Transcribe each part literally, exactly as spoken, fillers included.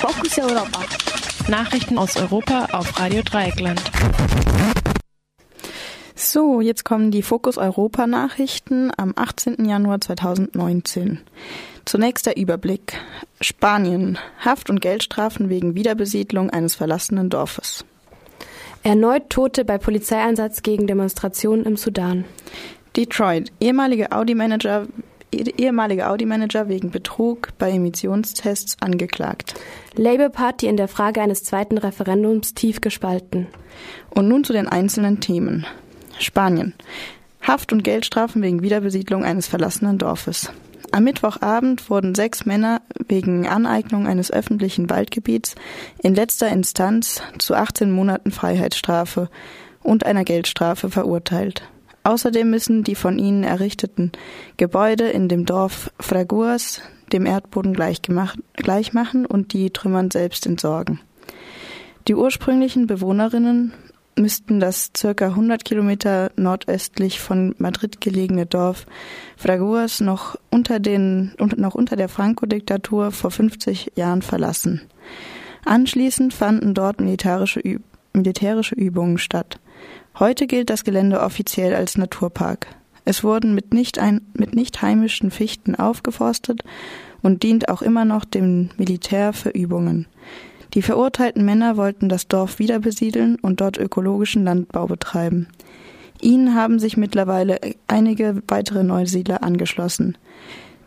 Focus Europa. Nachrichten aus Europa auf Radio Dreieckland. So, jetzt kommen die Focus Europa Nachrichten am achtzehnten Januar zweitausendneunzehn. Zunächst der Überblick. Spanien. Haft- und Geldstrafen wegen Wiederbesiedlung eines verlassenen Dorfes. Erneut Tote bei Polizeieinsatz gegen Demonstrationen im Sudan. Detroit. Ehemalige Audi-Manager ehemalige Audi-Manager wegen Betrug bei Emissionstests angeklagt. Labour Party in der Frage eines zweiten Referendums tief gespalten. Und nun zu den einzelnen Themen. Spanien. Haft- und Geldstrafen wegen Wiederbesiedlung eines verlassenen Dorfes. Am Mittwochabend wurden sechs Männer wegen Aneignung eines öffentlichen Waldgebiets in letzter Instanz zu achtzehn Monaten Freiheitsstrafe und einer Geldstrafe verurteilt. Außerdem müssen die von ihnen errichteten Gebäude in dem Dorf Fraguas dem Erdboden gleich machen und die Trümmern selbst entsorgen. Die ursprünglichen Bewohnerinnen müssten das circa hundert Kilometer nordöstlich von Madrid gelegene Dorf Fraguas noch unter, den, noch unter der Franco-Diktatur vor fünfzig Jahren verlassen. Anschließend fanden dort militärische, Üb- militärische Übungen statt. Heute gilt das Gelände offiziell als Naturpark. Es wurden mit nicht, ein, mit nicht heimischen Fichten aufgeforstet und dient auch immer noch dem Militär für Übungen. Die verurteilten Männer wollten das Dorf wieder besiedeln und dort ökologischen Landbau betreiben. Ihnen haben sich mittlerweile einige weitere Neusiedler angeschlossen.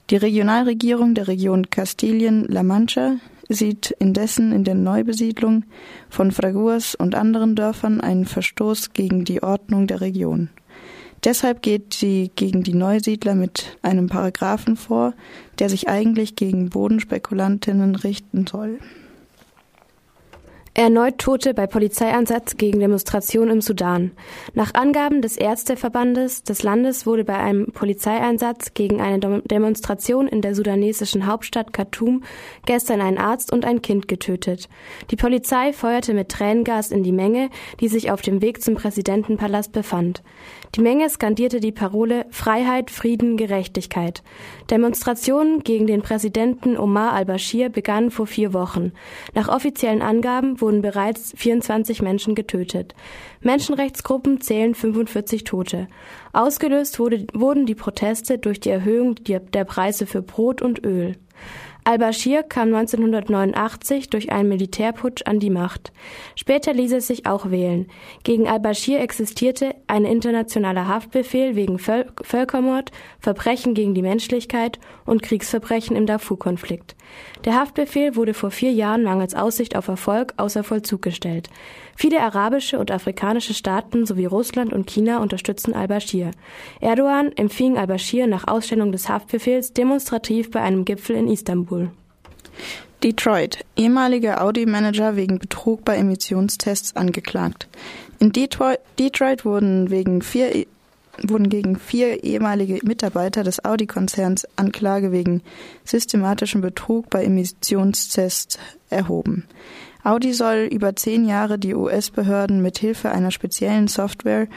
Die Regionalregierung der Region Kastilien-La Mancha sieht indessen in der Neubesiedlung von Fraguas und anderen Dörfern einen Verstoß gegen die Ordnung der Region. Deshalb geht sie gegen die Neusiedler mit einem Paragraphen vor, der sich eigentlich gegen Bodenspekulantinnen richten soll. Erneut Tote bei Polizeieinsatz gegen Demonstrationen im Sudan. Nach Angaben des Ärzteverbandes des Landes wurde bei einem Polizeieinsatz gegen eine Demonstration in der sudanesischen Hauptstadt Khartoum gestern ein Arzt und ein Kind getötet. Die Polizei feuerte mit Tränengas in die Menge, die sich auf dem Weg zum Präsidentenpalast befand. Die Menge skandierte die Parole Freiheit, Frieden, Gerechtigkeit. Demonstrationen gegen den Präsidenten Omar al-Bashir begannen vor vier Wochen. Nach offiziellen Angaben wurden bereits vierundzwanzig Menschen getötet. Menschenrechtsgruppen zählen fünfundvierzig Tote. Ausgelöst wurde, wurden die Proteste durch die Erhöhung der Preise für Brot und Öl. Al-Bashir kam neunzehnhundertneunundachtzig durch einen Militärputsch an die Macht. Später ließ er sich auch wählen. Gegen Al-Bashir existierte ein internationaler Haftbefehl wegen Völ- Völkermord, Verbrechen gegen die Menschlichkeit und Kriegsverbrechen im Darfur-Konflikt. Der Haftbefehl wurde vor vier Jahren mangels Aussicht auf Erfolg außer Vollzug gestellt. Viele arabische und afrikanische Staaten sowie Russland und China unterstützen Al-Bashir. Erdogan empfing Al-Bashir nach Ausstellung des Haftbefehls demonstrativ bei einem Gipfel in Istanbul. Detroit. Ehemaliger Audi-Manager wegen Betrug bei Emissionstests angeklagt. In Detroit, Detroit wurden, wegen vier, wurden gegen vier ehemalige Mitarbeiter des Audi-Konzerns Anklage wegen systematischem Betrug bei Emissionstests erhoben. Audi soll über zehn Jahre die U S-Behörden mit Hilfe einer speziellen Software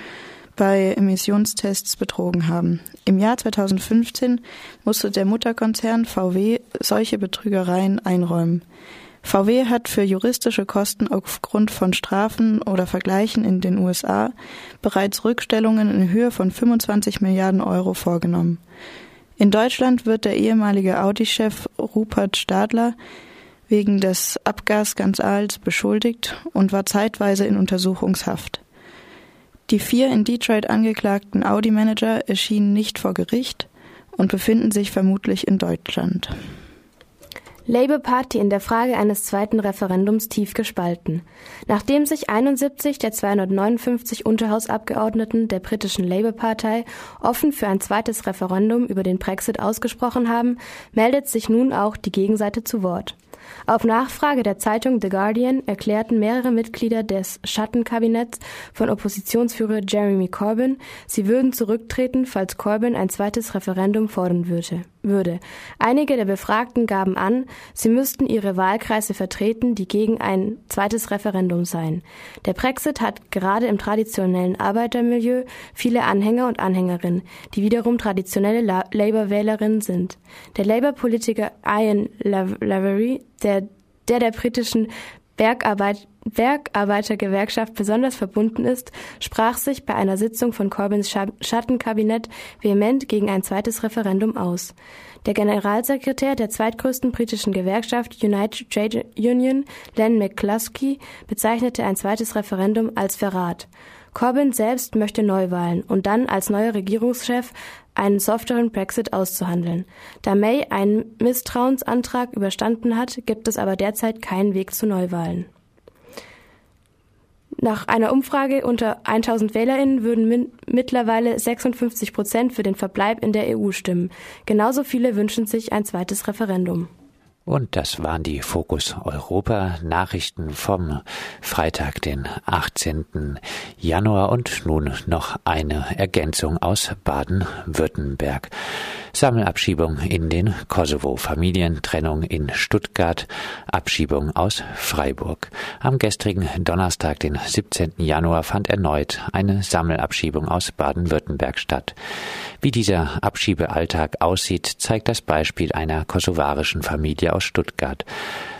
bei Emissionstests betrogen haben. Im Jahr zweitausendfünfzehn musste der Mutterkonzern V W solche Betrügereien einräumen. V W hat für juristische Kosten aufgrund von Strafen oder Vergleichen in den U S A bereits Rückstellungen in Höhe von fünfundzwanzig Milliarden Euro vorgenommen. In Deutschland wird der ehemalige Audi-Chef Rupert Stadler wegen des Abgasskandals beschuldigt und war zeitweise in Untersuchungshaft. Die vier in Detroit angeklagten Audi-Manager erschienen nicht vor Gericht und befinden sich vermutlich in Deutschland. Labour Party in der Frage eines zweiten Referendums tief gespalten. Nachdem sich einundsiebzig der zweihundertneunundfünfzig Unterhausabgeordneten der britischen Labour Partei offen für ein zweites Referendum über den Brexit ausgesprochen haben, meldet sich nun auch die Gegenseite zu Wort. Auf Nachfrage der Zeitung The Guardian erklärten mehrere Mitglieder des Schattenkabinetts von Oppositionsführer Jeremy Corbyn, sie würden zurücktreten, falls Corbyn ein zweites Referendum fordern würde. Einige der Befragten gaben an, sie müssten ihre Wahlkreise vertreten, die gegen ein zweites Referendum seien. Der Brexit hat gerade im traditionellen Arbeitermilieu viele Anhänger und Anhängerinnen, die wiederum traditionelle La- Labour-Wählerinnen sind. Der Labour-Politiker Ian Lavery, der der der britischen Bergarbeit, Bergarbeitergewerkschaft besonders verbunden ist, sprach sich bei einer Sitzung von Corbyns Schattenkabinett vehement gegen ein zweites Referendum aus. Der Generalsekretär der zweitgrößten britischen Gewerkschaft United Trade Union, Len McCluskey, bezeichnete ein zweites Referendum als Verrat. Corbyn selbst möchte Neuwahlen und dann als neuer Regierungschef einen softeren Brexit auszuhandeln. Da May einen Misstrauensantrag überstanden hat, gibt es aber derzeit keinen Weg zu Neuwahlen. Nach einer Umfrage unter tausend WählerInnen würden min- mittlerweile sechsundfünfzig Prozent für den Verbleib in der E U stimmen. Genauso viele wünschen sich ein zweites Referendum. Und das waren die Focus Europa Nachrichten vom Freitag, den achtzehnten Januar. Und nun noch eine Ergänzung aus Baden-Württemberg. Sammelabschiebung in den Kosovo, Familientrennung in Stuttgart, Abschiebung aus Freiburg. Am gestrigen Donnerstag, den siebzehnten Januar, fand erneut eine Sammelabschiebung aus Baden-Württemberg statt. Wie dieser Abschiebealltag aussieht, zeigt das Beispiel einer kosovarischen Familie aus Stuttgart,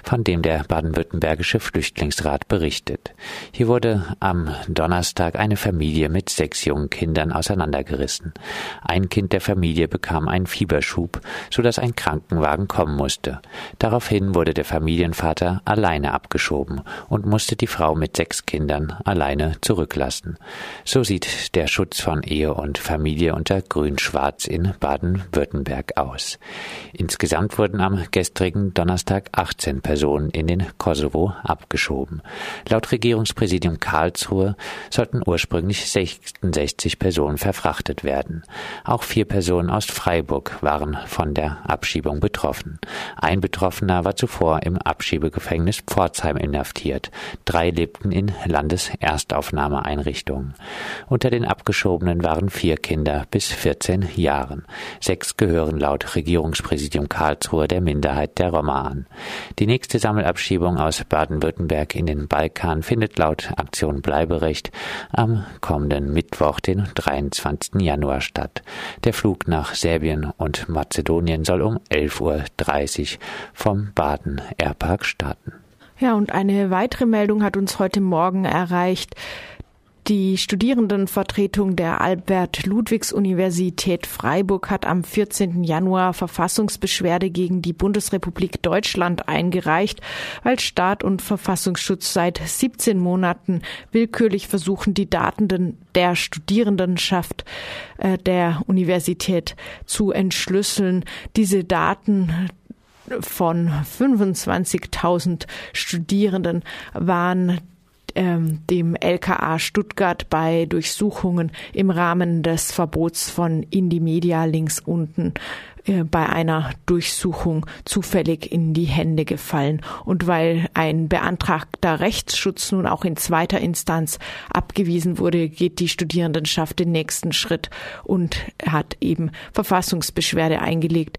von dem der baden-württembergische Flüchtlingsrat berichtet. Hier wurde am Donnerstag eine Familie mit sechs jungen Kindern auseinandergerissen. Ein Kind der Familie bekam ein Fieberschub, sodass ein Krankenwagen kommen musste. Daraufhin wurde der Familienvater alleine abgeschoben und musste die Frau mit sechs Kindern alleine zurücklassen. So sieht der Schutz von Ehe und Familie unter Grün-Schwarz in Baden-Württemberg aus. Insgesamt wurden am gestrigen Donnerstag achtzehn Personen in den Kosovo abgeschoben. Laut Regierungspräsidium Karlsruhe sollten ursprünglich sechsundsechzig Personen verfrachtet werden. Auch vier Personen aus Freiburg waren von der Abschiebung betroffen. Ein Betroffener war zuvor im Abschiebegefängnis Pforzheim inhaftiert. Drei lebten in Landeserstaufnahmeeinrichtungen. Unter den Abgeschobenen waren vier Kinder bis vierzehn Jahren. Sechs gehören laut Regierungspräsidium Karlsruhe der Minderheit der Roma an. Die nächste Sammelabschiebung aus Baden-Württemberg in den Balkan findet laut Aktion Bleiberecht am kommenden Mittwoch, den dreiundzwanzigsten Januar, statt. Der Flug nach Serbien und Mazedonien soll um elf Uhr dreißig vom Baden Airpark starten. Ja, und eine weitere Meldung hat uns heute Morgen erreicht. Die Studierendenvertretung der Albert-Ludwigs-Universität Freiburg hat am vierzehnten Januar Verfassungsbeschwerde gegen die Bundesrepublik Deutschland eingereicht, weil Staat und Verfassungsschutz seit siebzehn Monaten willkürlich versuchen, die Daten der Studierendenschaft der Universität zu entschlüsseln. Diese Daten von fünfundzwanzigtausend Studierenden waren dem L K A Stuttgart bei Durchsuchungen im Rahmen des Verbots von Indymedia links unten äh, bei einer Durchsuchung zufällig in die Hände gefallen. Und weil ein beantragter Rechtsschutz nun auch in zweiter Instanz abgewiesen wurde, geht die Studierendenschaft den nächsten Schritt und hat eben Verfassungsbeschwerde eingelegt.